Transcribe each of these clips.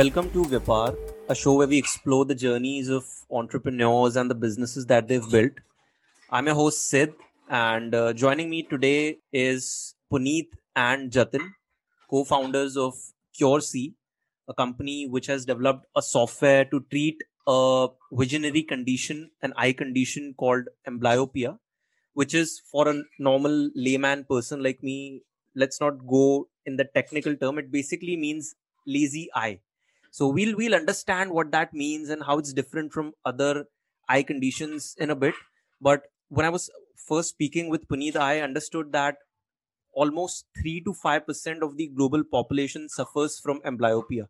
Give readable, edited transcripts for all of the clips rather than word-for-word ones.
Welcome to Vipar, a show where we explore the journeys of entrepreneurs and the businesses that they've built. I'm your host Sid, and joining me today is Puneet and Jatin, co-founders of CureSee, a company which has developed a software to treat a visionary condition, an eye condition called amblyopia, which is for a normal layman person like me. Let's not go in the technical term. It basically means lazy eye. So we'll understand what that means and how it's different from other eye conditions in a bit. But when I was first speaking with Puneet, I understood that almost 3 to 5% of the global population suffers from amblyopia.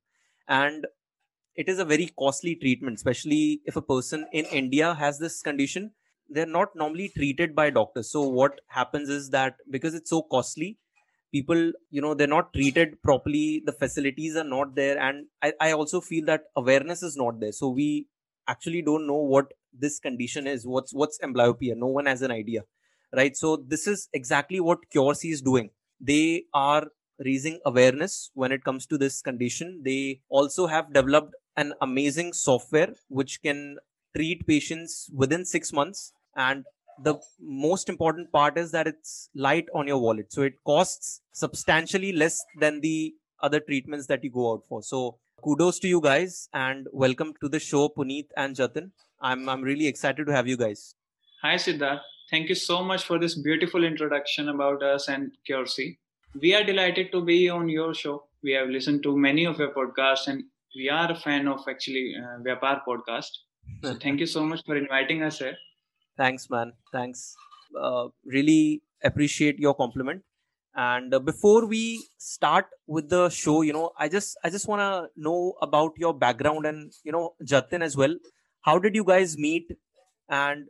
And it is a very costly treatment, especially if a person in India has this condition. They're not normally treated by doctors. So what happens is that because it's so costly, people, they're not treated properly. The facilities are not there. And I also feel that awareness is not there. So we actually don't know what this condition is. What's amblyopia? No one has an idea, right? So this is exactly what CureSee is doing. They are raising awareness when it comes to this condition. They also have developed an amazing software which can treat patients within 6 months. And the most important part is that it's light on your wallet. So it costs substantially less than the other treatments that you go out for. So kudos to you guys and welcome to the show, Puneet and Jatin. I'm really excited to have you guys. Hi, Siddharth. Thank you so much for this beautiful introduction about us and CureSee. We are delighted to be on your show. We have listened to many of your podcasts and we are a fan of actually Vyapar podcast. So thank you so much for inviting us here. Thanks, man. Thanks. Really appreciate your compliment. And before we start with the show, I just want to know about your background and, Jatin as well. How did you guys meet? And,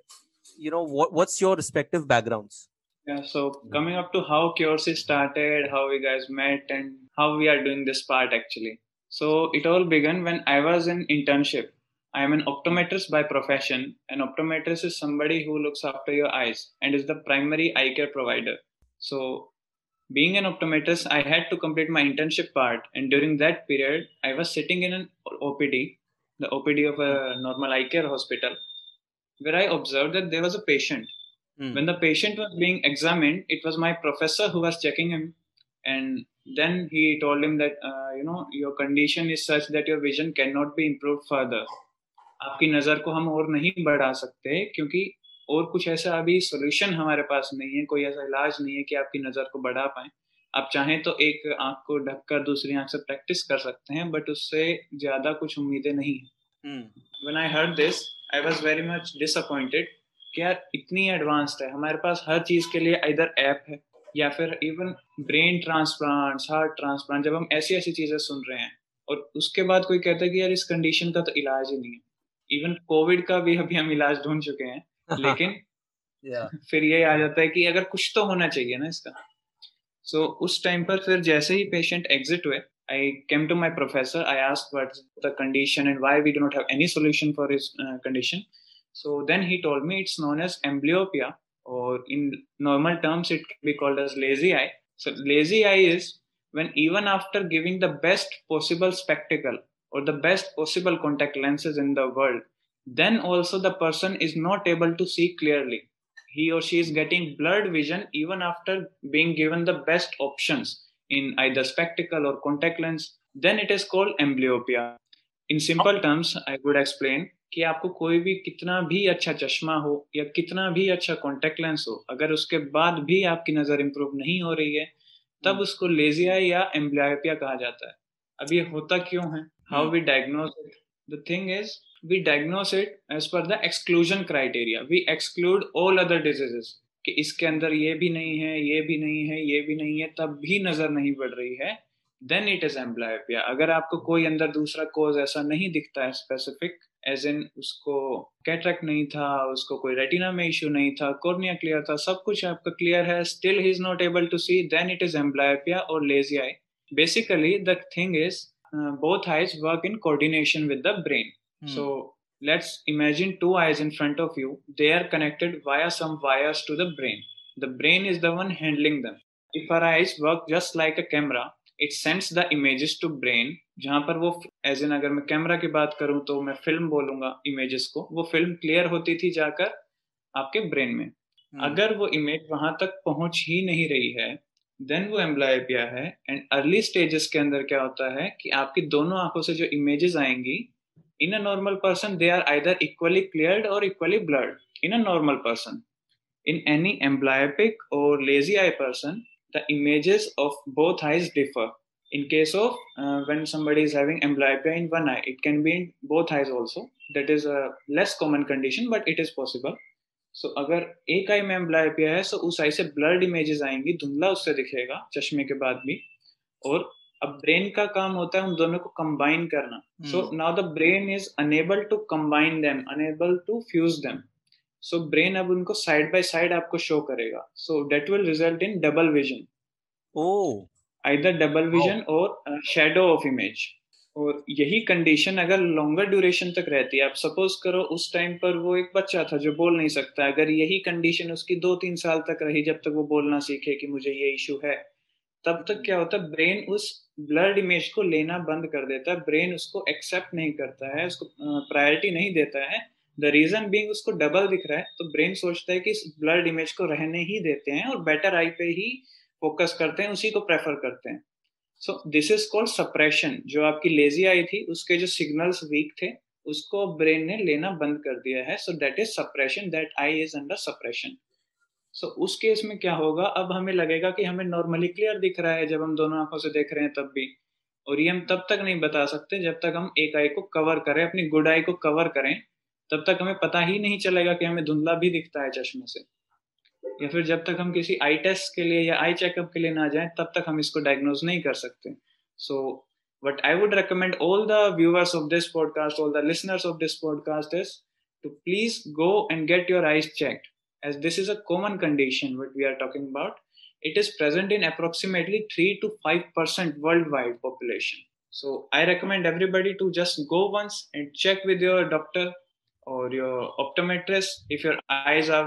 what's your respective backgrounds? Yeah. So coming up to how CureSee started, how we guys met and how we are doing this part actually. So it all began when I was in internship. I am an optometrist by profession. An optometrist is somebody who looks after your eyes and is the primary eye care provider. So being an optometrist, I had to complete my internship part. And during that period, I was sitting in an OPD, the OPD of a normal eye care hospital, where I observed that there was a patient. When the patient was being examined, it was my professor who was checking him. And then he told him that, your condition is such that your vision cannot be improved further. आपकी नजर को हम और नहीं बढ़ा सकते क्योंकि और कुछ ऐसा अभी सॉल्यूशन हमारे पास नहीं है कोई ऐसा इलाज नहीं है कि आपकी नजर को बढ़ा पाए आप चाहें तो एक आंख को ढककर दूसरी आंख से प्रैक्टिस कर सकते हैं बट उससे ज्यादा कुछ उम्मीदें नहीं है when I heard this I was very much disappointed कि यार इतनी एडवांस्ड है हमारे पास हर चीज के लिए इधर ऐप है या फिर even brain transplant heart transplant जब हम ऐसी ऐसी चीजें सुन रहे हैं और उसके बाद कोई कहता है कि यार इस कंडीशन का तो इलाज ही नहीं है इवन कोविड का भी अभी हम इलाज ढूंढ चुके हैं लेकिन फिर ये आ जाता है कि अगर कुछ तो होना चाहिए ना इसका सो उस टाइम पर फिर जैसे ही पेशेंट एग्जिट हुए I came to my professor I asked what's the condition and why we do not have any solution for his condition so then he told me it's known as amblyopia और in normal terms it can be called as lazy eye so lazy eye is when even after giving the best possible spectacle or the best possible contact lenses in the world, then also the person is not able to see clearly. He or she is getting blurred vision even after being given the best options in either spectacle or contact lens, then it is called amblyopia. In simple terms, I would explain कि आपको कोई भी कितना भी अच्छा चश्मा हो या कितना भी अच्छा contact lens हो, अगर उसके बाद भी आपकी नजर improve नहीं हो रही है, तब उसको lazy eye या amblyopia कहा जाता है. अब ये होता क्यों है? How we diagnose it? The thing is, we diagnose it as per the exclusion criteria. We exclude all other diseases. कि इसके अंदर ये भी नहीं है, ये भी नहीं है, ये भी नहीं है, तब भी नजर नहीं बढ़ रही है. Then it is amblyopia. अगर आपको कोई अंदर दूसरा cause ऐसा नहीं दिखता है specific, as in उसको cataract नहीं था, उसको कोई retina में issue नहीं था, cornea clear था, सब कुछ आपका clear है, still he is not able to see, then it is amblyopia or lazy eye. Basically, the thing is. Both eyes work in coordination with the brain. So let's imagine two eyes in front of you. They are connected via some wires to the brain. The brain is the one handling them. If our eyes work just like a camera, it sends the images to brain, जहाँ पर वो as in अगर मैं camera की बात करूँ तो मैं फिल्म बोलूँगा images को, वो फिल्म clear होती थी जाकर आपके brain में. अगर वो image वहाँ तक पहुँच ही नहीं रही है, then वो एम्ब्लायोपिया है. and early stages के अंदर क्या होता है कि आपकी दोनों आँखों से जो images आएंगी, in a normal person they are either equally cleared or equally blurred. In a normal person, in any amblyopic or lazy eye person, the images of both eyes differ. In case of when somebody is having amblyopia in one eye, it can be in both eyes also. That is a less common condition, but it is possible. So अगर एक आई में amblyopia है, so उस आई से blurred images आएंगी, धुंधला उससे दिखेगा चश्मे के बाद भी. और अब ब्रेन का काम होता है उन दोनों को कंबाइन करना. So now the brain is unable to combine them, unable to fuse them. So brain अब उनको side by side आपको show करेगा. So that will result in double vision. Oh. Either double vision or shadow of image. और यही condition अगर longer duration तक रहती है, आप suppose करो उस time पर वो एक बच्चा था जो बोल नहीं सकता, अगर यही condition उसकी 2-3 साल तक रही जब तक वो बोलना सीखे कि मुझे ये issue है, तब तक क्या होता है ब्रेन उस ब्लर्ड इमेज को लेना बंद कर देता है. ब्रेन उसको एक्सेप्ट नहीं करता है, उसको प्रायोरिटी नहीं देता है. The reason being उसको डबल दिख रहा है तो ब्रेन सोचता है कि इस ब्लर्ड इमेज को रहने ही देते हैं और बेटर आई पे ही फोकस करते हैं, उसी को प्रेफर करते हैं. So this is called suppression. जो आपकी लेजी आई थी उसके जो सिग्नल्स वीक थे उसको ब्रेन ने लेना बंद कर दिया है. So that is suppression. That eye is under suppression. So उस केस में क्या होगा, अब हमें लगेगा कि हमें नॉर्मली क्लियर दिख रहा है जब हम दोनों आंखों से देख रहे हैं तब भी, और ये हम तब तक नहीं बता सकते जब तक हम एक आई को कवर करें, अपनी गुड आई को कवर करें. तब तक हमें पता ही नहीं चलेगा कि हमें धुंधला भी दिखता है चश्मे से, या फिर जब तक हम किसी आई टेस्ट के लिए या आई चेकअप के लिए ना जाएं तब तक हम इसको डायग्नोज नहीं कर सकते. So what I would recommend all the viewers of this podcast, all the listeners of this podcast is to please go and get your eyes checked, as this is a common condition what we are talking about. It is present in approximately 3 to 5% worldwide population. So I recommend everybody to just go once and check with your doctor or your optometrist if your eyes are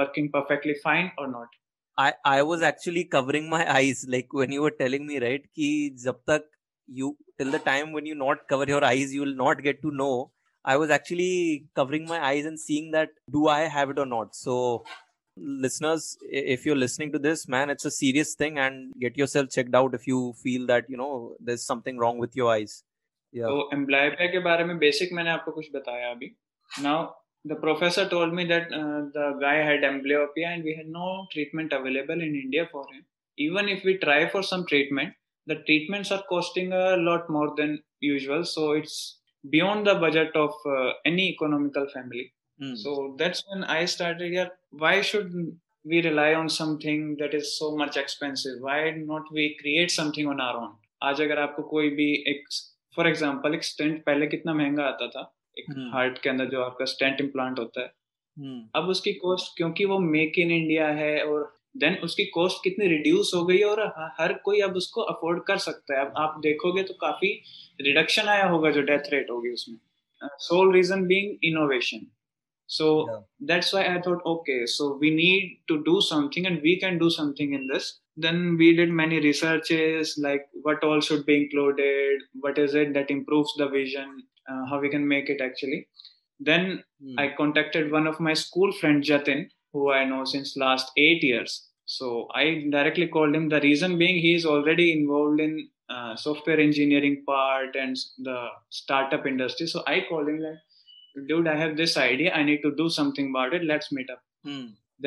working perfectly fine or not. I was actually covering my eyes like when you were telling me, right, ki jab tak you till the time when you not cover your eyes you will not get to know. I was actually covering my eyes and seeing that do I have it or not. So listeners, if you're listening to this, man, it's a serious thing and get yourself checked out if you feel that, you know, there's something wrong with your eyes. Yeah. So amblyopia ke baare mein basic maine aapko kuch bataya abhi. Now the professor told me that the guy had amblyopia and we had no treatment available in India for him. Even if we try for some treatment, the treatments are costing a lot more than usual. So it's beyond the budget of any economical family. So that's when I started, why should we rely on something that is so much expensive? Why not we create something on our own? आज अगर आपको कोई भी एक, for example, एक stent पहले कितना महंगा आता था, एक heart के अंदर जो आपका stent implant होता है, अब उसकी cost, क्योंकि वो make in India है, और then उसकी cost कितनी reduce हो गई और हर कोई अब उसको afford कर सकता है. अब आप देखोगे तो काफी रिडक्शन आया होगा जो डेथ रेट होगी उसमें. Sole reason being innovation. So that's why I thought okay so we need to do something and we can do something in this. Then we did many researches like what all should be included, what is it that improves the vision, how we can make it actually. Then I contacted one of my school friend Jatin, who I know since last 8 years. So I directly called him. The reason being he is already involved in software engineering part and the startup industry. So I called him like, dude, I have this idea. I need to do something about it. Let's meet up.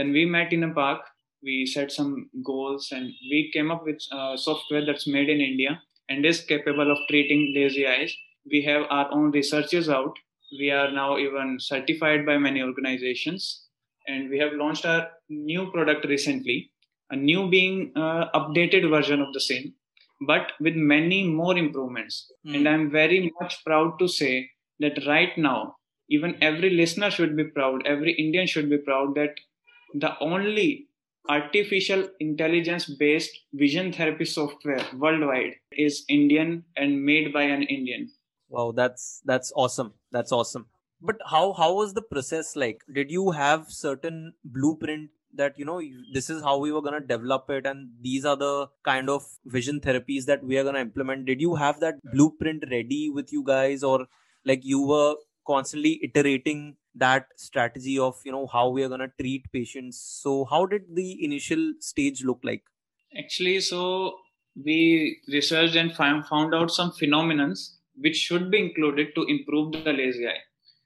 Then we met in a park. We set some goals and we came up with software that's made in India and is capable of treating lazy eyes. We have our own researchers out. We are now even certified by many organizations. And we have launched our new product recently, a new being updated version of the same, but with many more improvements. And I'm very much proud to say that right now, even every listener should be proud, every Indian should be proud that the only artificial intelligence-based vision therapy software worldwide is Indian and made by an Indian. Wow, that's awesome. That's awesome. But how was the process like? Did you have certain blueprint that, you know, this is how we were going to develop it and these are the kind of vision therapies that we are going to implement? Did you have that blueprint ready with you guys, or like you were constantly iterating that strategy of, you know, how we are going to treat patients? So how did the initial stage look like? Actually, so we researched and found out some phenomenons which should be included to improve the lazy eye.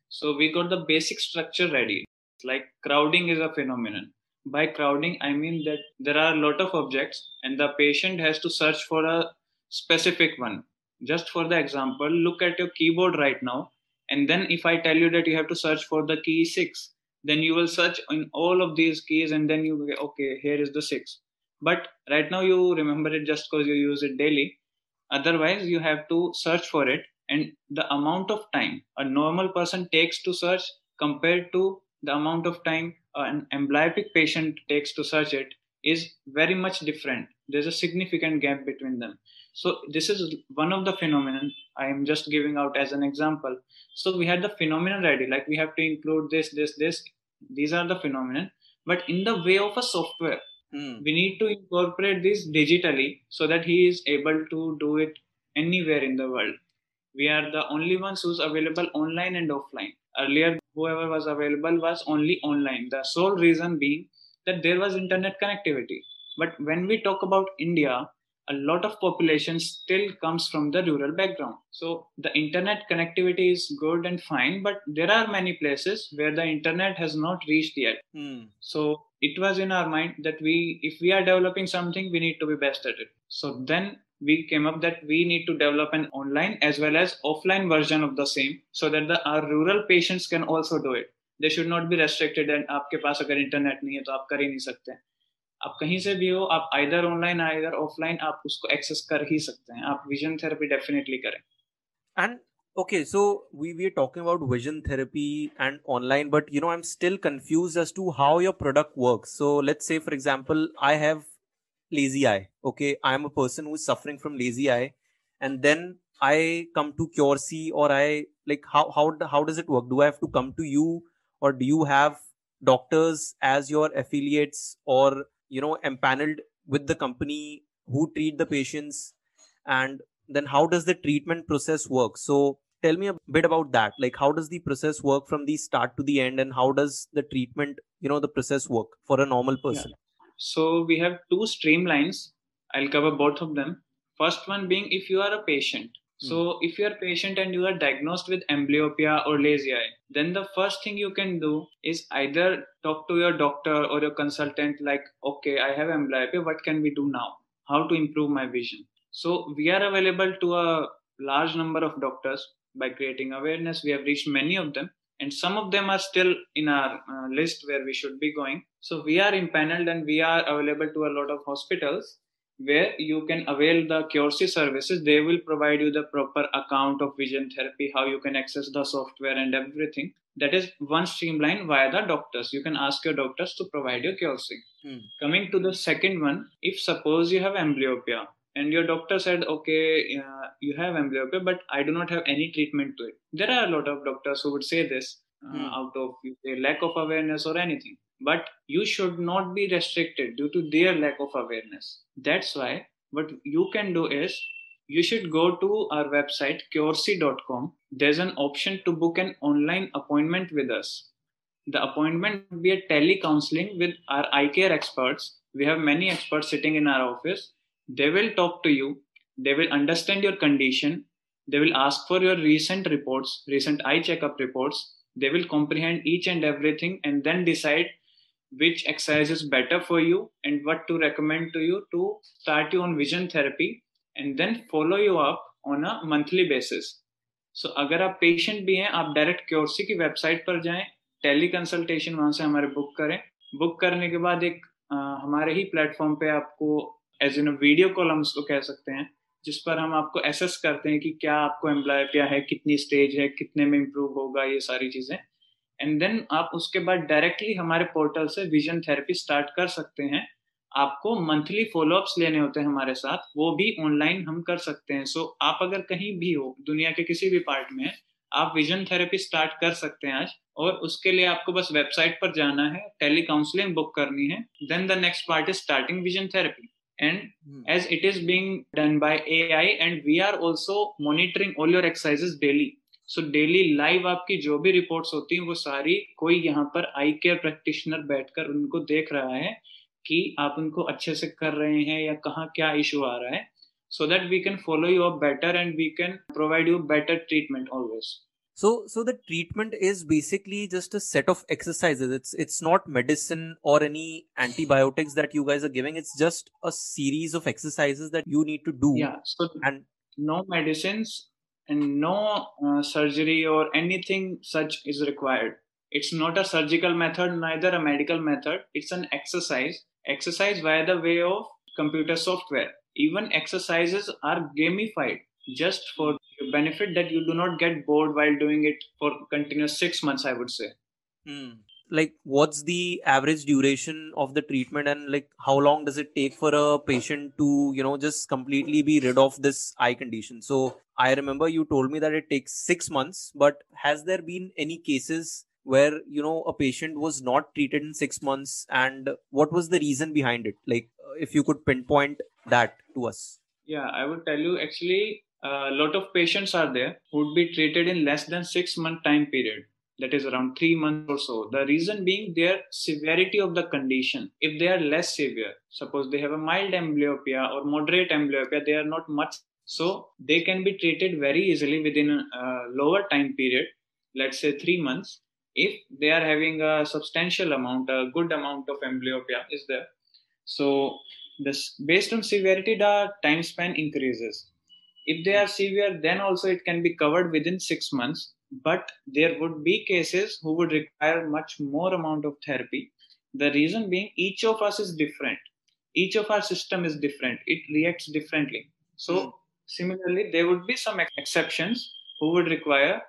So we got the basic structure ready. Like crowding is a phenomenon. By crowding, I mean that there are a lot of objects and the patient has to search for a specific one. Just for the example, look at your keyboard right now. And then if I tell you that you have to search for the key 6, then you will search in all of these keys and then you go, okay, here is the 6. But right now you remember it just because you use it daily. Otherwise, you have to search for it. And the amount of time a normal person takes to search compared to the amount of time an amblyopic patient takes to search it is very much different. There's a significant gap between them. So this is one of the phenomenon I am just giving out as an example. So we had the phenomenon ready, like we have to include this, this, this. These are the phenomenon, but in the way of a software. We need to incorporate this digitally so that he is able to do it anywhere in the world. We are the only ones who's available online and offline. Earlier, whoever was available was only online. The sole reason being that there was internet connectivity. But when we talk about India, a lot of population still comes from the rural background. So the internet connectivity is good and fine, but there are many places where the internet has not reached yet. So it was in our mind that if we are developing something, we need to be best at it. So then we came up that we need to develop an online as well as offline version of the same so that our rural patients can also do it. They should not be restricted and आपके पास अगर internet नहीं है तो आप कर ही नहीं सकते हैं. आप कहीं से भी हो, आप either online or either offline, आप उसको access कर ही सकते हैं. आप vision therapy definitely करें. And okay, so we are talking about vision therapy and online, but you know, I'm still confused as to how your product works. So let's say, for example, I have lazy eye. Okay, I'm a person who is suffering from lazy eye, and then I come to CureSee, or I like how does it work? Do I have to come to you, or do you have doctors as your affiliates, or you know, empaneled with the company who treat the patients? And then how does the treatment process work? So tell me a bit about that. Like, how does the process work from the start to the end? And how does the treatment, you know, the process work for a normal person? Yeah. So we have two streamlines. I'll cover both of them. First one being if you are a patient. So if you are a patient and you are diagnosed with amblyopia or lazy eye, then the first thing you can do is either talk to your doctor or your consultant like, okay, I have amblyopia, what can we do now? How to improve my vision? So we are available to a large number of doctors by creating awareness. We have reached many of them, and some of them are still in our list where we should be going. So we are empaneled and we are available to a lot of hospitals where you can avail the CureSee services. They will provide you the proper account of vision therapy, how you can access the software and everything. That is one streamline via the doctors. You can ask your doctors to provide your CureSee. Coming to the second one, if suppose you have amblyopia and your doctor said, okay, you have amblyopia, but I do not have any treatment to it. There are a lot of doctors who would say this out of lack of awareness or anything. But you should not be restricted due to their lack of awareness. That's why what you can do is you should go to our website, curesee.com. There's an option to book an online appointment with us. The appointment will be a telecounseling with our eye care experts. We have many experts sitting in our office. They will talk to you. They will understand your condition. They will ask for your recent reports, recent eye checkup reports. They will comprehend each and everything and then decide which exercise is better for you and what to recommend to you to start you on vision therapy and then follow you up on a monthly basis. So अगर आप patient भी हैं, आप direct CureSee की website पर जाएं, teleconsultation वहाँ से हमारे book करें. Book करने के बाद एक हमारे ही platform पे आपको as in a video columns को कह सकते हैं, जिस पर हम आपको assess करते हैं कि क्या आपको एम्ब्लायोपिया है, कितनी stage है, कितने में improve होगा, ये सारी चीजें. And then आप उसके बाद डायरेक्टली हमारे पोर्टल से विजन थेरेपी स्टार्ट कर सकते हैं. आपको मंथली फॉलोअप्स लेने होते हैं हमारे साथ, वो भी ऑनलाइन हम कर सकते हैं. सो आप अगर कहीं भी हो, दुनिया के किसी भी पार्ट में, आप विजन थेरेपी स्टार्ट कर सकते हैं आज, और उसके लिए आपको बस वेबसाइट पर जाना है, टेली काउंसलिंग बुक करनी है. Then the next part is starting vision therapy, and as it is being done by AI and we are also monitoring all your exercises daily. So daily live आपकी जो भी reports होती हैं वो सारी कोई यहाँ पर आई केयर प्रैक्टिशनर बैठकर उनको देख रहा है कि आप उनको अच्छे से कर रहे हैं या कहाँ क्या इशू आ रहा है, so that we can follow you up better and we can provide you better treatment always. So the treatment is basically just a set of exercises. It's not medicine or any antibiotics that you guys are giving. It's just a series of exercises that you need to do. Yeah. So and no medicines and no surgery or anything such is required. It's not a surgical method, neither a medical method. It's an exercise. Exercise by the way of computer software. Even exercises are gamified just for your benefit, that you do not get bored while doing it for continuous 6 months, I would say. Like, what's the average duration of the treatment, and like how long does it take for a patient to, you know, just completely be rid of this eye condition? So I remember you told me that it takes 6 months, but has there been any cases where, you know, a patient was not treated in 6 months, and what was the reason behind it? Like, if you could pinpoint that to us. Yeah, I would tell you actually a lot of patients are there who would be treated in less than 6 month time period. That is around 3 months or so. The reason being their severity of the condition. If they are less severe, suppose they have a mild amblyopia or moderate amblyopia, they are not much. So they can be treated very easily within a lower time period, let's say 3 months. If they are having a substantial amount, a good amount of amblyopia is there. So this, based on severity, the time span increases. If they are severe, then also it can be covered within 6 months. But there would be cases who would require much more amount of therapy. The reason being each of us is different. Each of our system is different. It reacts differently. So similarly, there would be some exceptions who would require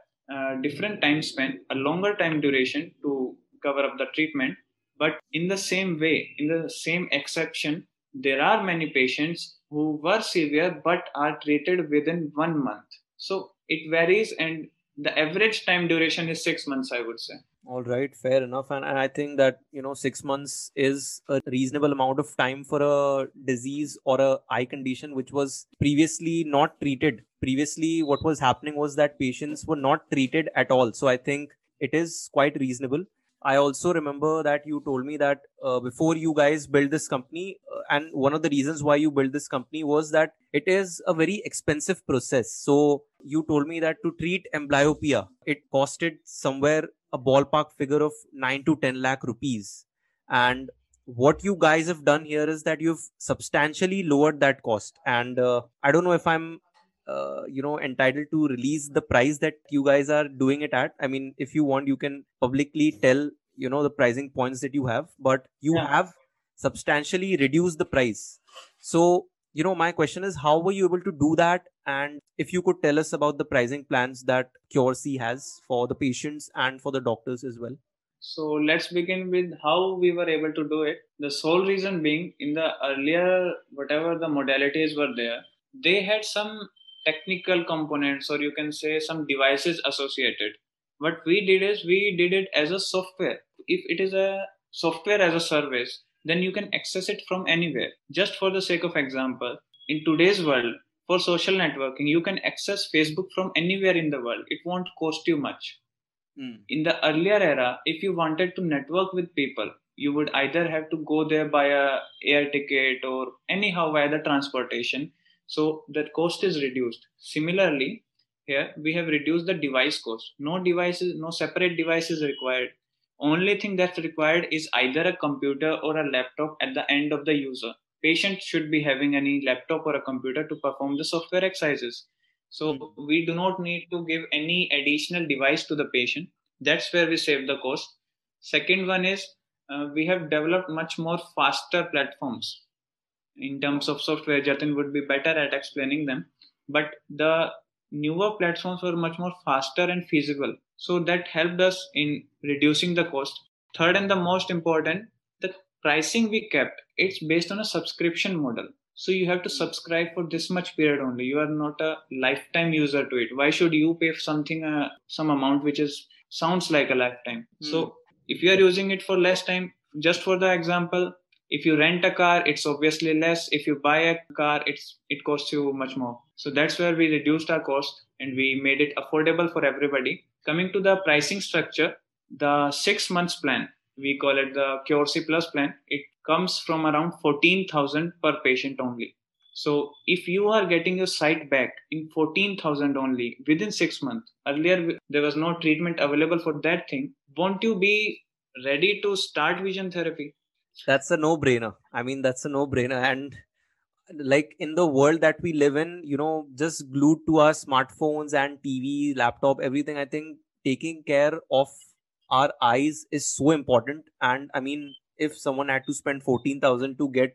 different time span, a longer time duration to cover up the treatment. But in the same way, in the same exception, there are many patients who were severe but are treated within 1 month. So it varies, and the average time duration is 6 months, I would say. All right, fair enough. And I think that, you know, 6 months is a reasonable amount of time for a disease or a eye condition which was previously not treated. Previously, what was happening was that patients were not treated at all. So I think it is quite reasonable. I also remember that you told me that before you guys built this company, and one of the reasons why you built this company was that it is a very expensive process. So you told me that to treat amblyopia, it costed somewhere a ballpark figure of 9 to 10 lakh rupees. And what you guys have done here is that you've substantially lowered that cost. And I don't know if I'm entitled to release the price that you guys are doing it at. I mean, if you want, you can publicly tell, you know, the pricing points that you have, but you have substantially reduced the price. So, you know, my question is, how were you able to do that? And if you could tell us about the pricing plans that CureSee has for the patients and for the doctors as well. So let's begin with how we were able to do it. The sole reason being, in the earlier, whatever the modalities were there, they had some technical components, or you can say some devices associated. What we did is we did it as a software. If it is a software as a service, then you can access it from anywhere. Just for the sake of example, in today's world, for social networking, you can access Facebook from anywhere in the world. It won't cost you much. In the earlier era, if you wanted to network with people, you would either have to go there by a air ticket or anyhow via the transportation. So that cost is reduced. Similarly, here we have reduced the device cost. No separate device is required. Only thing that's required is either a computer or a laptop at the end of the user. Patient should be having any laptop or a computer to perform the software exercises. So we do not need to give any additional device to the patient. That's where we save the cost. Second one is we have developed much more faster platforms. In terms of software, Jatin would be better at explaining them. But the newer platforms were much more faster and feasible. So that helped us in reducing the cost. Third and the most important, the pricing we kept, it's based on a subscription model. So you have to subscribe for this much period only. You are not a lifetime user to it. Why should you pay something, some amount which is sounds like a lifetime? Mm. So if you are using it for less time, just for the example, if you rent a car, it's obviously less. If you buy a car, it costs you much more. So that's where we reduced our cost and we made it affordable for everybody. Coming to the pricing structure, the 6 months plan, we call it the CureSee Plus plan. It comes from around 14,000 per patient only. So if you are getting your sight back in 14,000 only within 6 months, earlier there was no treatment available for that thing, won't you be ready to start vision therapy? That's a no-brainer. I mean, that's a no-brainer. And like in the world that we live in, you know, just glued to our smartphones and TV, laptop, everything, I think taking care of our eyes is so important. And I mean, if someone had to spend 14,000 to get,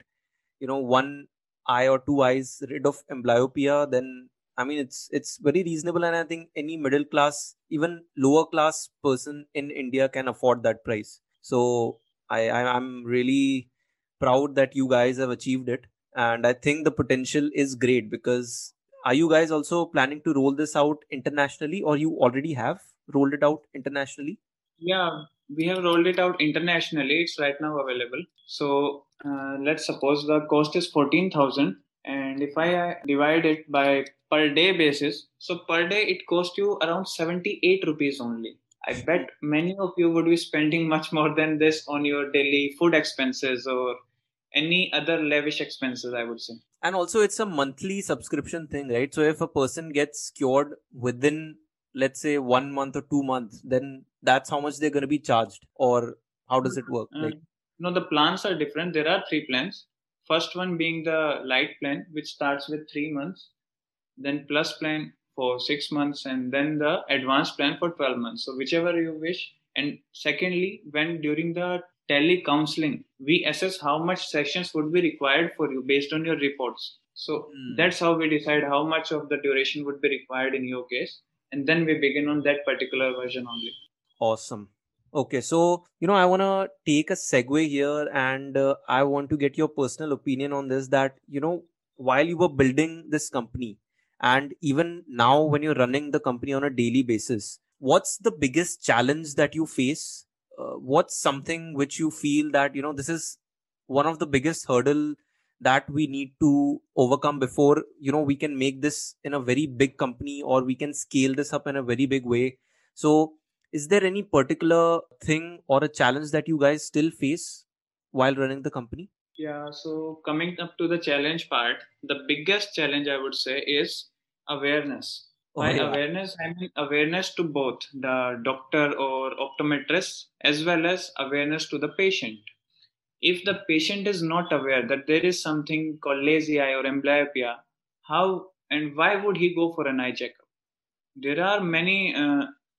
you know, one eye or two eyes rid of amblyopia, then I mean, it's very reasonable. And I think any middle class, even lower class person in India can afford that price. So I'm really proud that you guys have achieved it. And I think the potential is great because are you guys also planning to roll this out internationally or you already have rolled it out internationally? Yeah, we have rolled it out internationally. It's right now available. So let's suppose the cost is 14,000 and if I divide it by per day basis, so per day it costs you around 78 rupees only. I bet many of you would be spending much more than this on your daily food expenses or any other lavish expenses, I would say. And also it's a monthly subscription thing, right? So if a person gets cured within, let's say 1 month or 2 months, then that's how much they're going to be charged or how does it work? No, the plans are different. There are 3 plans. First one being the light plan, which starts with 3 months, then plus plan for 6 months and then the advanced plan for 12 months. So whichever you wish. And secondly, when during the telecounseling, we assess how much sessions would be required for you based on your reports. So that's how we decide how much of the duration would be required in your case. And then we begin on that particular version only. Awesome. Okay. So, you know, I want to take a segue here and I want to get your personal opinion on this, that, you know, while you were building this company, and even now when you're running the company on a daily basis, what's the biggest challenge that you face? What's something which you feel that, you know, this is one of the biggest hurdle that we need to overcome before, you know, we can make this in a very big company or we can scale this up in a very big way. So is there any particular thing or a challenge that you guys still face while running the company? Yeah. So coming up to the challenge part, the biggest challenge I would say is awareness. Awareness, I mean awareness to both the doctor or optometrist as well as awareness to the patient. If the patient is not aware that there is something called lazy eye or amblyopia, how and why would he go for an eye checkup? There are many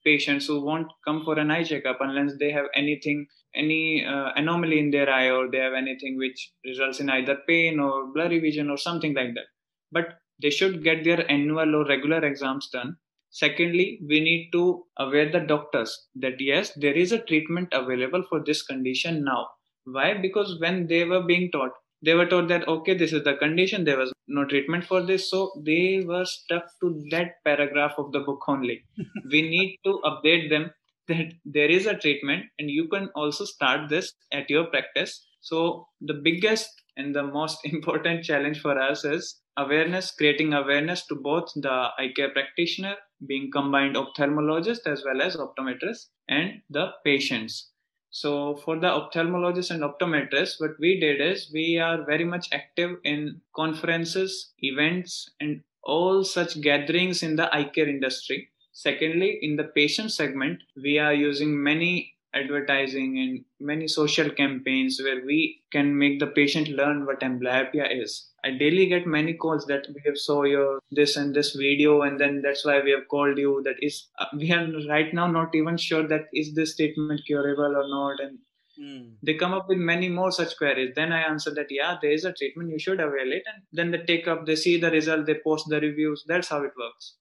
patients who won't come for an eye checkup unless they have anything, any anomaly in their eye or they have anything which results in either pain or blurry vision or something like that. But they should get their annual or regular exams done. Secondly, we need to aware the doctors that yes, there is a treatment available for this condition now. Why? Because when they were being taught, they were taught that, okay, this is the condition. There was no treatment for this. So they were stuck to that paragraph of the book only. We need to update them that there is a treatment and you can also start this at your practice. So the biggest and the most important challenge for us is awareness, creating awareness to both the eye care practitioner, being combined ophthalmologist as well as optometrist and the patients. So for the ophthalmologist and optometrist, what we did is we are very much active in conferences, events, and all such gatherings in the eye care industry. Secondly, in the patient segment, we are using many advertising and many social campaigns where we can make the patient learn what amblyopia is. I daily get many calls that we have saw your this and this video and then that's why we have called you. That is, we are right now not even sure that is this treatment curable or not. And they come up with many more such queries. Then I answer that, yeah, there is a treatment, you should avail it. And then they take up, they see the result, they post the reviews. That's how it works.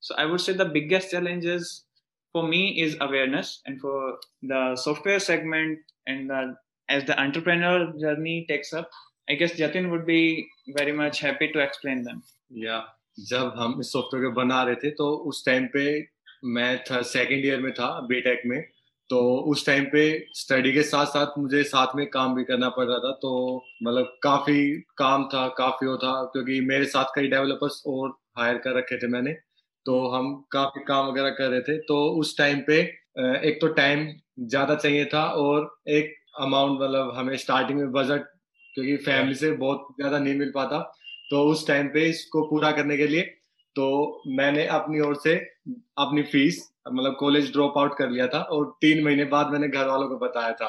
So I would say the biggest challenge is for me is awareness, and for the software segment and as the entrepreneur journey takes up, I guess Jatin would be very much happy to explain them. Yeah, जब हम इस software को बना रहे थे तो उस time पे मैं था second year में था B.Tech में तो उस time पे study के साथ साथ मुझे साथ में काम भी करना पड़ रहा था तो मतलब काफी काम था काफी हो था क्योंकि मेरे साथ कई developers और hire कर रखे थे मैंने तो हम काफी काम वगैरह कर रहे थे तो उस time पे एक तो time ज़्यादा चाहिए था और एक amount मतलब हमें starting में budget क्योंकि फैमिली से बहुत ज़्यादा नहीं मिल पाता तो उस टाइम पे इसको पूरा करने के लिए तो मैंने अपनी ओर से अपनी फीस मतलब कॉलेज ड्रॉप आउट कर लिया था और 3 महीने बाद मैंने घर वालों को बताया था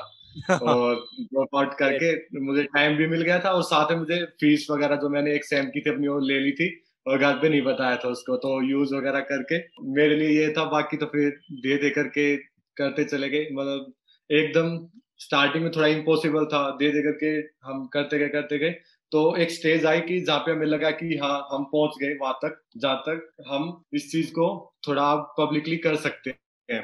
और ड्रॉप आउट करके मुझे टाइम भी मिल गया था और साथ में मुझे फीस वगैरह जो मैंने एक सेम की थी अपनी ओर ले ली थी और घर पे नहीं बताया था उसको तो यूज वगैरह करके मेरे लिए ये था बाकी तो फिर धीरे धीरे करके करते चले गए मतलब एकदम स्टार्टिंग में थोड़ा इम्पॉसिबल था धीरे धीरे करके हम करते गए तो एक स्टेज आई कि जहाँ पे हमें लगा कि हाँ हम पहुंच गए वहां तक जहाँ तक हम इस चीज को थोड़ा पब्लिकली कर सकते हैं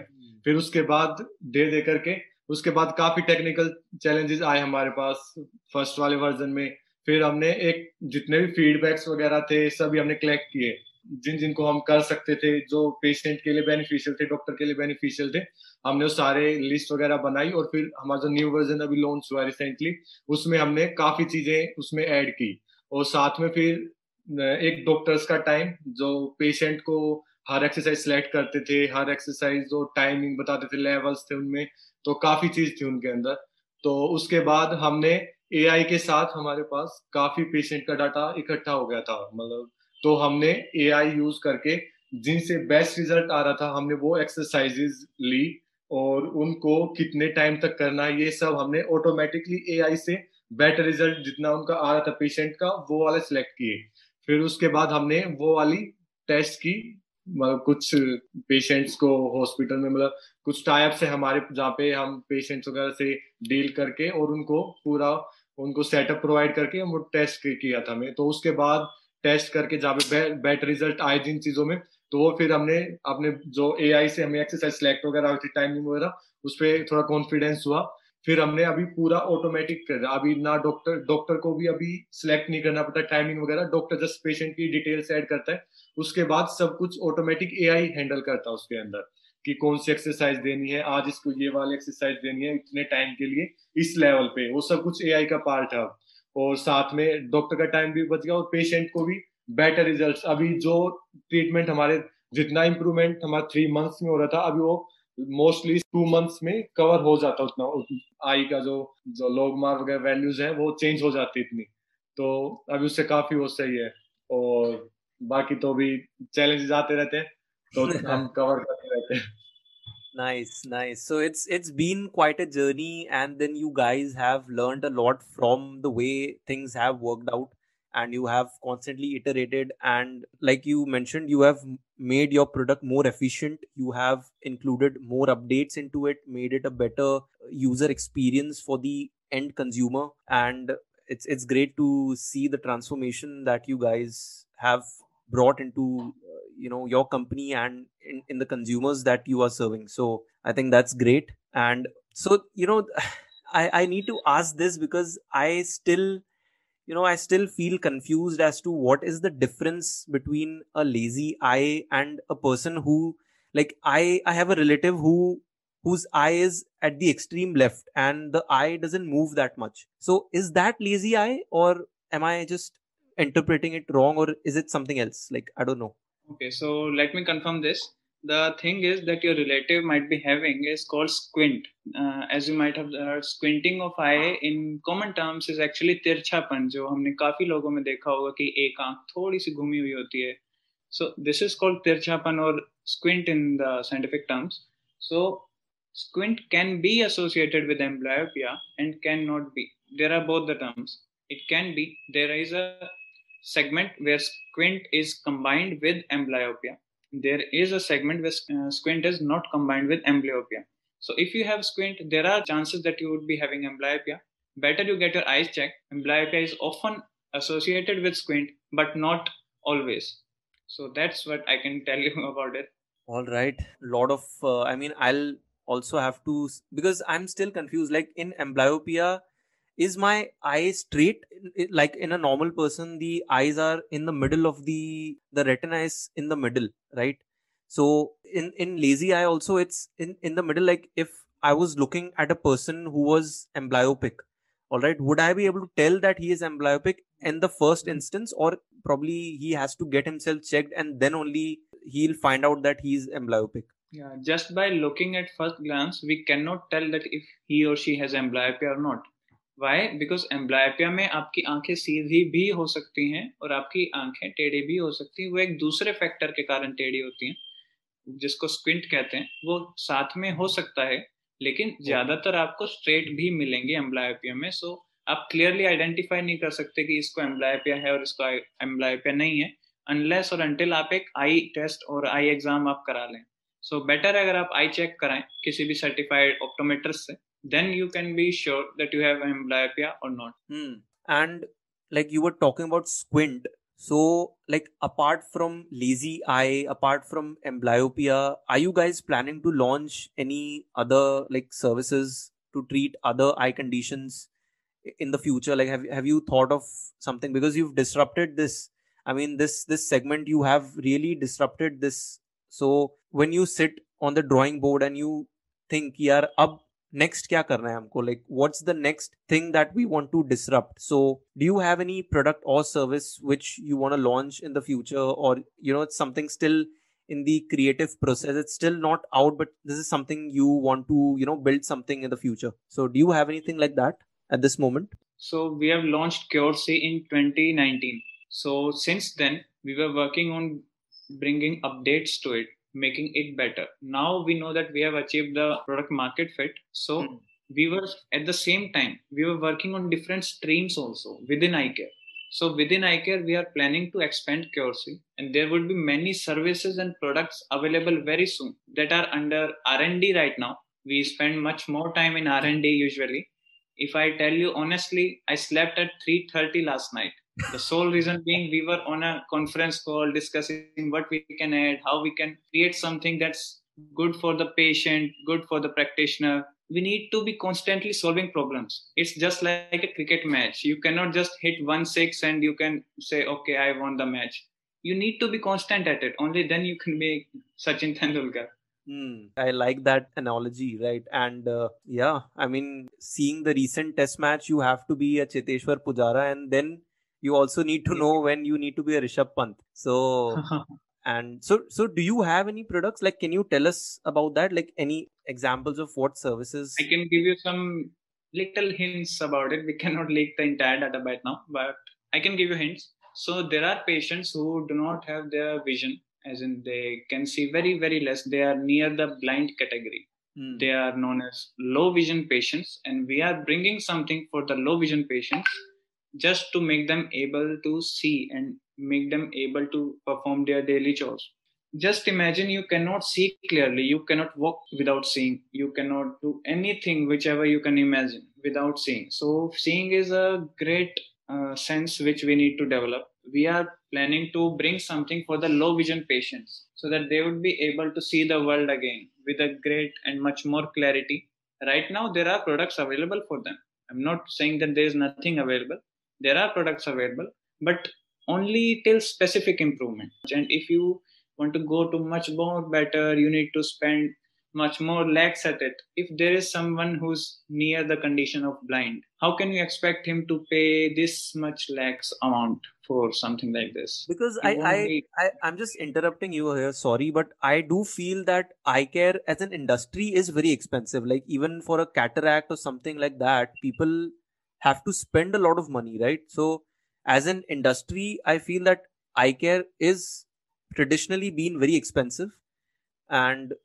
फिर उसके बाद धीरे धीरे करके उसके बाद काफी टेक्निकल चैलेंजेस आए हमारे पास फर्स्ट वाले वर्जन में फिर हमने एक जितने भी फीडबैक्स वगैरह थे सभी हमने कलेक्ट किए जिन जिनको हम कर सकते थे जो पेशेंट के लिए बेनिफिशियल थे डॉक्टर के लिए बेनिफिशियल थे हमने उस सारे लिस्ट वगैरह बनाई और फिर हमारा जो न्यू वर्जन अभी लॉन्च हुआ रिसेंटली उसमें हमने काफी चीजें उसमें ऐड की और साथ में फिर एक डॉक्टर्स का टाइम जो पेशेंट को हर एक्सरसाइज सेलेक्ट करते थे हर एक्सरसाइज जो टाइमिंग बताते थे लेवल्स थे उनमें तो काफी चीज थी उनके अंदर तो उसके बाद हमने एआई के साथ हमारे पास काफी पेशेंट का डाटा इकट्ठा हो गया था मतलब तो हमने एआई यूज करके जिनसे बेस्ट रिजल्ट आ रहा था हमने वो एक्सरसाइजेज ली और उनको कितने टाइम तक करना है ये सब हमने ऑटोमेटिकली एआई से बेटर रिजल्ट जितना उनका आ रहा था पेशेंट का वो वाले सिलेक्ट किए फिर उसके बाद हमने वो वाली टेस्ट की मतलब कुछ पेशेंट्स को हॉस्पिटल में मतलब कुछ टाई अप से हमारे जहाँ पे हम पेशेंट्स वगैरह से डील करके और उनको पूरा उनको सेटअप प्रोवाइड करके हम वो टेस्ट किया था हमें तो उसके बाद टेस्ट करके जहाँ पे बेटर रिजल्ट आए जिन चीजों में तो वो फिर हमने अपने जो एआई से हमें एक्सरसाइज सेलेक्ट वगैरह हुई थी टाइमिंग वगैरह उस पर थोड़ा कॉन्फिडेंस हुआ फिर हमने अभी पूरा ऑटोमेटिक कर दिया अभी ना डॉक्टर को भी अभी सिलेक्ट नहीं करना पड़ता टाइमिंग वगैरह डॉक्टर जस्ट पेशेंट की डिटेल्स ऐड करता है उसके बाद सब कुछ ऑटोमेटिक एआई हैंडल करता है उसके अंदर कि कौन सी एक्सरसाइज देनी है आज इसको ये वाली एक्सरसाइज देनी है इतने टाइम के लिए इस लेवल पे वो सब कुछ एआई का पार्ट है और साथ में डॉक्टर का टाइम भी बच गया और पेशेंट को भी बेटर रिजल्ट्स अभी जो ट्रीटमेंट हमारे जितना इम्प्रूवमेंट हमारा 3 मंथ्स में हो रहा था अभी वो मोस्टली 2 मंथ्स में कवर हो जाता उतना आई का जो जो लोगमार वगैरह वैल्यूज है वो चेंज हो जाती इतनी तो अभी उससे काफी वो सही है और बाकी तो भी चैलेंजेस आते रहते हैं तो हम कवर करते रहते हैं. Nice. So it's been quite a journey, and then you guys have learned a lot from the way things have worked out, and you have constantly iterated. And like you mentioned, you have made your product more efficient. You have included more updates into it, made it a better user experience for the end consumer. And it's great to see the transformation that you guys have brought into your company and in the consumers that you are serving. So I think that's great. And so, I need to ask this because I still feel confused as to what is the difference between a lazy eye and a person who, like I have a relative whose eye is at the extreme left and the eye doesn't move that much. So is that lazy eye or am I just interpreting it wrong or is it something else? Like, I don't know. Okay, so let me confirm this. The thing is that your relative might be having is called squint. As you might have heard, squinting of eye in common terms is actually tirchapan, जो हमने काफी लोगों में देखा होगा कि एक आंख थोड़ी सी घुमी हुई होती है. So this is called tirchapan or squint in the scientific terms. So squint can be associated with amblyopia and cannot be. There are both the terms. It can be. There is a segment where squint is combined with amblyopia. There is a segment where squint is not combined with amblyopia. So if you have squint, there are chances that you would be having amblyopia. Better you get your eyes checked. Amblyopia is often associated with squint, but not always. So that's what I can tell you about it. All right. I'll also have to, because I'm still confused. Like in amblyopia, Is my eye straight? Like in a normal person, the eyes are in the middle of the retina is in the middle, right? So in lazy eye also, it's in the middle. Like if I was looking at a person who was amblyopic, all right, would I be able to tell that he is amblyopic in the first instance, or probably he has to get himself checked and then only he'll find out that he's amblyopic? Yeah, just by looking at first glance, we cannot tell that if he or she has amblyopia or not. Why? Because amblyopia में आपकी आंखें सीधी भी हो सकती हैं और आपकी आंखें टेढ़ी भी हो सकती हैं. वो एक दूसरे फैक्टर के कारण टेढ़ी होती हैं, जिसको स्क्विंट कहते हैं. वो साथ में हो सकता है, लेकिन ज्यादातर आपको स्ट्रेट भी मिलेंगे एम्ब्लायोपिया में. सो आप क्लियरली आइडेंटिफाई नहीं कर सकते कि इसको एम्ब्लायोपिया है और इसको एम्ब्लायोपिया नहीं है, अनलेस और अंटिल आप एक आई टेस्ट और आई एग्जाम आप करा लें. सो बेटर है अगर आप आई चेक कराएं किसी भी सर्टिफाइड ऑप्टोमेट्रिस्ट से, then you can be sure that you have amblyopia or not. And like you were talking about squint, so like apart from lazy eye, apart from amblyopia, are you guys planning to launch any other like services to treat other eye conditions in the future? Like have you thought of something? Because you've disrupted this, I mean this segment, you have really disrupted this. So when you sit on the drawing board and you think yaar ab next kya karna hai humko, like what's the next thing that we want to disrupt? So do you have any product or service which you want to launch in the future? Or you know, it's something still in the creative process, it's still not out, but this is something you want to, you know, build something in the future. So do you have anything like that at this moment? So we have launched CureSee in 2019. So since then we were working on bringing updates to it, making it better. Now we know that we have achieved the product market fit. So we were at the same time, we were working on different streams also within eye care. So within eye care, we are planning to expand CureSee, and there would be many services and products available very soon that are under R&D right now. We spend much more time in R&D usually. If I tell you honestly, I slept at 3:30 last night. The sole reason being we were on a conference call discussing what we can add, how we can create something that's good for the patient, good for the practitioner. We need to be constantly solving problems. It's just like a cricket match. You cannot just hit 1-6 and you can say, okay, I won the match. You need to be constant at it. Only then you can make Sachin Tendulkar. I like that analogy, right? And yeah, I mean, seeing the recent test match, you have to be a Cheteshwar Pujara, and then you also need to know when you need to be a Rishabh Pant. So, and so do you have any products? Like, can you tell us about that? Like any examples of what services? I can give you some little hints about it. We cannot leak the entire data right now, but I can give you hints. So there are patients who do not have their vision, as in they can see very, very less. They are near the blind category. They are known as low vision patients, and we are bringing something for the low vision patients, just to make them able to see and make them able to perform their daily chores. Just imagine you cannot see clearly, you cannot walk without seeing, you cannot do anything whichever you can imagine without seeing. So seeing is a great sense which we need to develop. We are planning to bring something for the low vision patients so that they would be able to see the world again with a great and much more clarity. Right now there are products available for them. I'm not saying that there is nothing available. There are products available, but only till specific improvement. And if you want to go to much more better, you need to spend much more lakhs at it. If there is someone who's near the condition of blind, how can you expect him to pay this much lakhs amount for something like this? Because I'm just interrupting you here, sorry, but I do feel that eye care as an industry is very expensive. Like even for a cataract or something like that, people have to spend a lot of money, right? So as an industry, I feel that eye care is traditionally been very expensive. And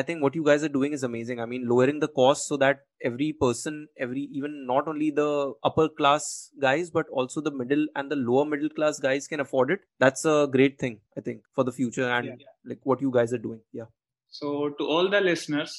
I think what you guys are doing is amazing. I mean, lowering the cost so that every person, even not only the upper class guys, but also the middle and the lower middle class guys can afford it. That's a great thing, I think, for the future and like what you guys are doing. Yeah. So to all the listeners,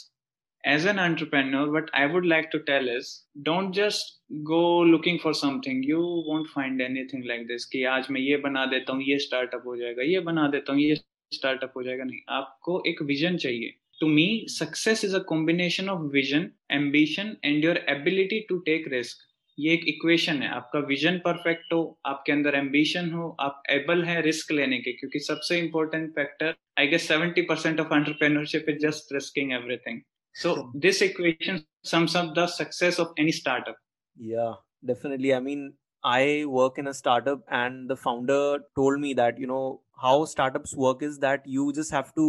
as an entrepreneur, what I would like to tell is, don't just go looking for something. You won't find anything like this. कि आज मैं ये बना देता हूँ, ये startup हो जाएगा, ये बना देता हूँ, ये startup हो जाएगा. नहीं, आपको एक vision चाहिए. To me, success is a combination of vision, ambition, and your ability to take risk. ये एक इक्वेशन है, आपका विजन परफेक्ट हो, आपके अंदर एम्बिशन हो, आप एबल हैं रिस्क लेने के, क्योंकि सबसे important factor I guess 70% of entrepreneurship is just risking everything. So this equation sums up the success of any startup. Yeah, definitely. I mean, I work in a startup and the founder told me that, you know, how startups work is that you just have to,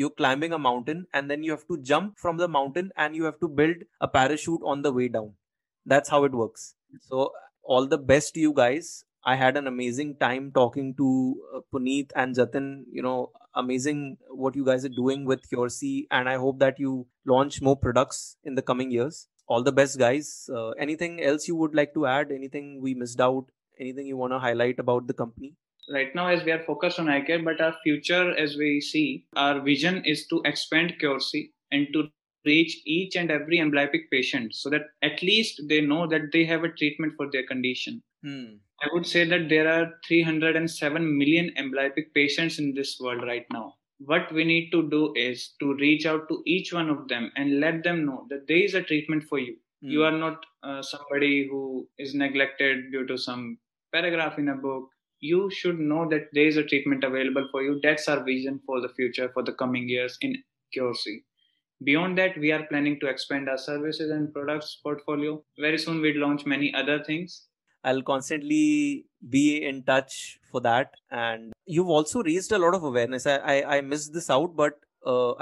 you're climbing a mountain and then you have to jump from the mountain and you have to build a parachute on the way down. That's how it works. So all the best to you guys. I had an amazing time talking to Puneet and Jatin, you know, amazing what you guys are doing with CureSee, and I hope that you launch more products in the coming years. All the best, guys. Anything else you would like to add? Anything we missed out? Anything you want to highlight about the company? Right now, as we are focused on eye care, but our future, as we see, our vision is to expand CureSee and to reach each and every amblyopic patient so that at least they know that they have a treatment for their condition. I would say that there are 307 million amblyopic patients in this world right now. What we need to do is to reach out to each one of them and let them know that there is a treatment for you. You are not somebody who is neglected due to some paragraph in a book. You should know that there is a treatment available for you. That's our vision for the future, for the coming years in CureSee. Beyond that, we are planning to expand our services and products portfolio. Very soon we'll launch many other things. I'll constantly be in touch for that. And you've also raised a lot of awareness. I missed this out, but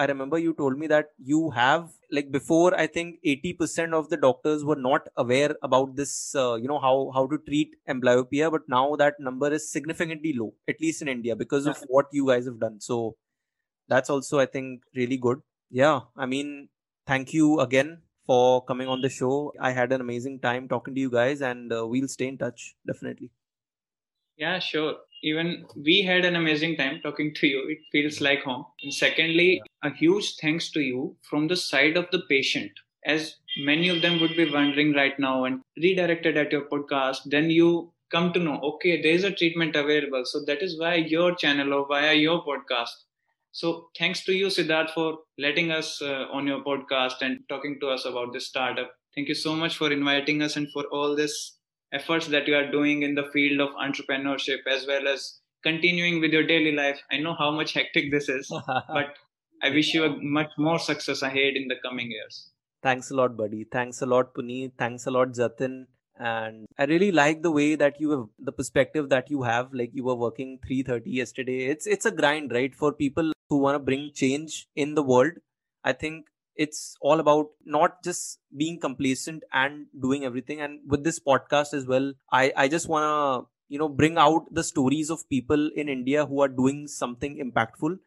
I remember you told me that you have, like before, I think 80% of the doctors were not aware about this, you know, how to treat amblyopia. But now that number is significantly low, at least in India, because of what you guys have done. So that's also, I think, really good. Yeah. I mean, thank you again for coming on the show. I had an amazing time talking to you guys, and we'll stay in touch, definitely. Yeah, sure. Even we had an amazing time talking to you. It feels like home. And secondly, a huge thanks to you from the side of the patient, as many of them would be wondering right now and redirected at your podcast. Then you come to know, okay, there is a treatment available. So that is via your channel or via your podcast. So thanks to you, Siddharth, for letting us on your podcast and talking to us about this startup. Thank you so much for inviting us and for all this efforts that you are doing in the field of entrepreneurship, as well as continuing with your daily life. I know how much hectic this is, but I wish you a much more success ahead in the coming years. Thanks a lot, buddy. Thanks a lot, Puneet. Thanks a lot, Jatin. And I really like the way that you have, the perspective that you have, like you were working 3:30 yesterday. It's a grind, right? For people who want to bring change in the world. I think it's all about not just being complacent and doing everything. And with this podcast as well, I just want to, you know, bring out the stories of people in India who are doing something impactful.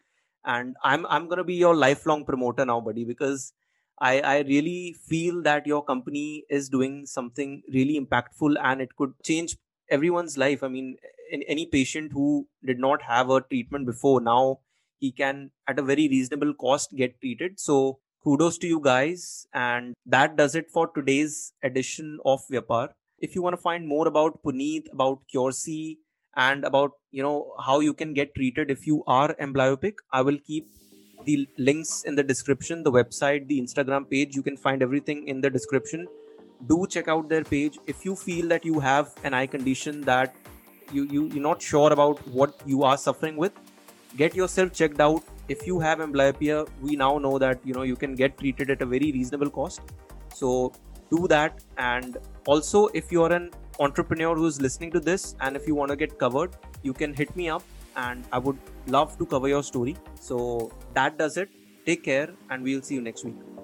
And I'm going to be your lifelong promoter now, buddy, because I really feel that your company is doing something really impactful and it could change everyone's life. I mean, any patient who did not have a treatment before, now he can, at a very reasonable cost, get treated. So kudos to you guys. And that does it for today's edition of Vyapar. If you want to find more about Puneet, about CureSee, and about, you know, how you can get treated if you are amblyopic, I will keep the links in the description, the website, the Instagram page. You can find everything in the description. Do check out their page. If you feel that you have an eye condition that you're not sure about what you are suffering with, get yourself checked out. If you have amblyopia, we now know that, you know, you can get treated at a very reasonable cost. So do that. And also, if you're an entrepreneur who's listening to this and if you want to get covered, you can hit me up and I would love to cover your story. So that does it. Take care and we'll see you next week.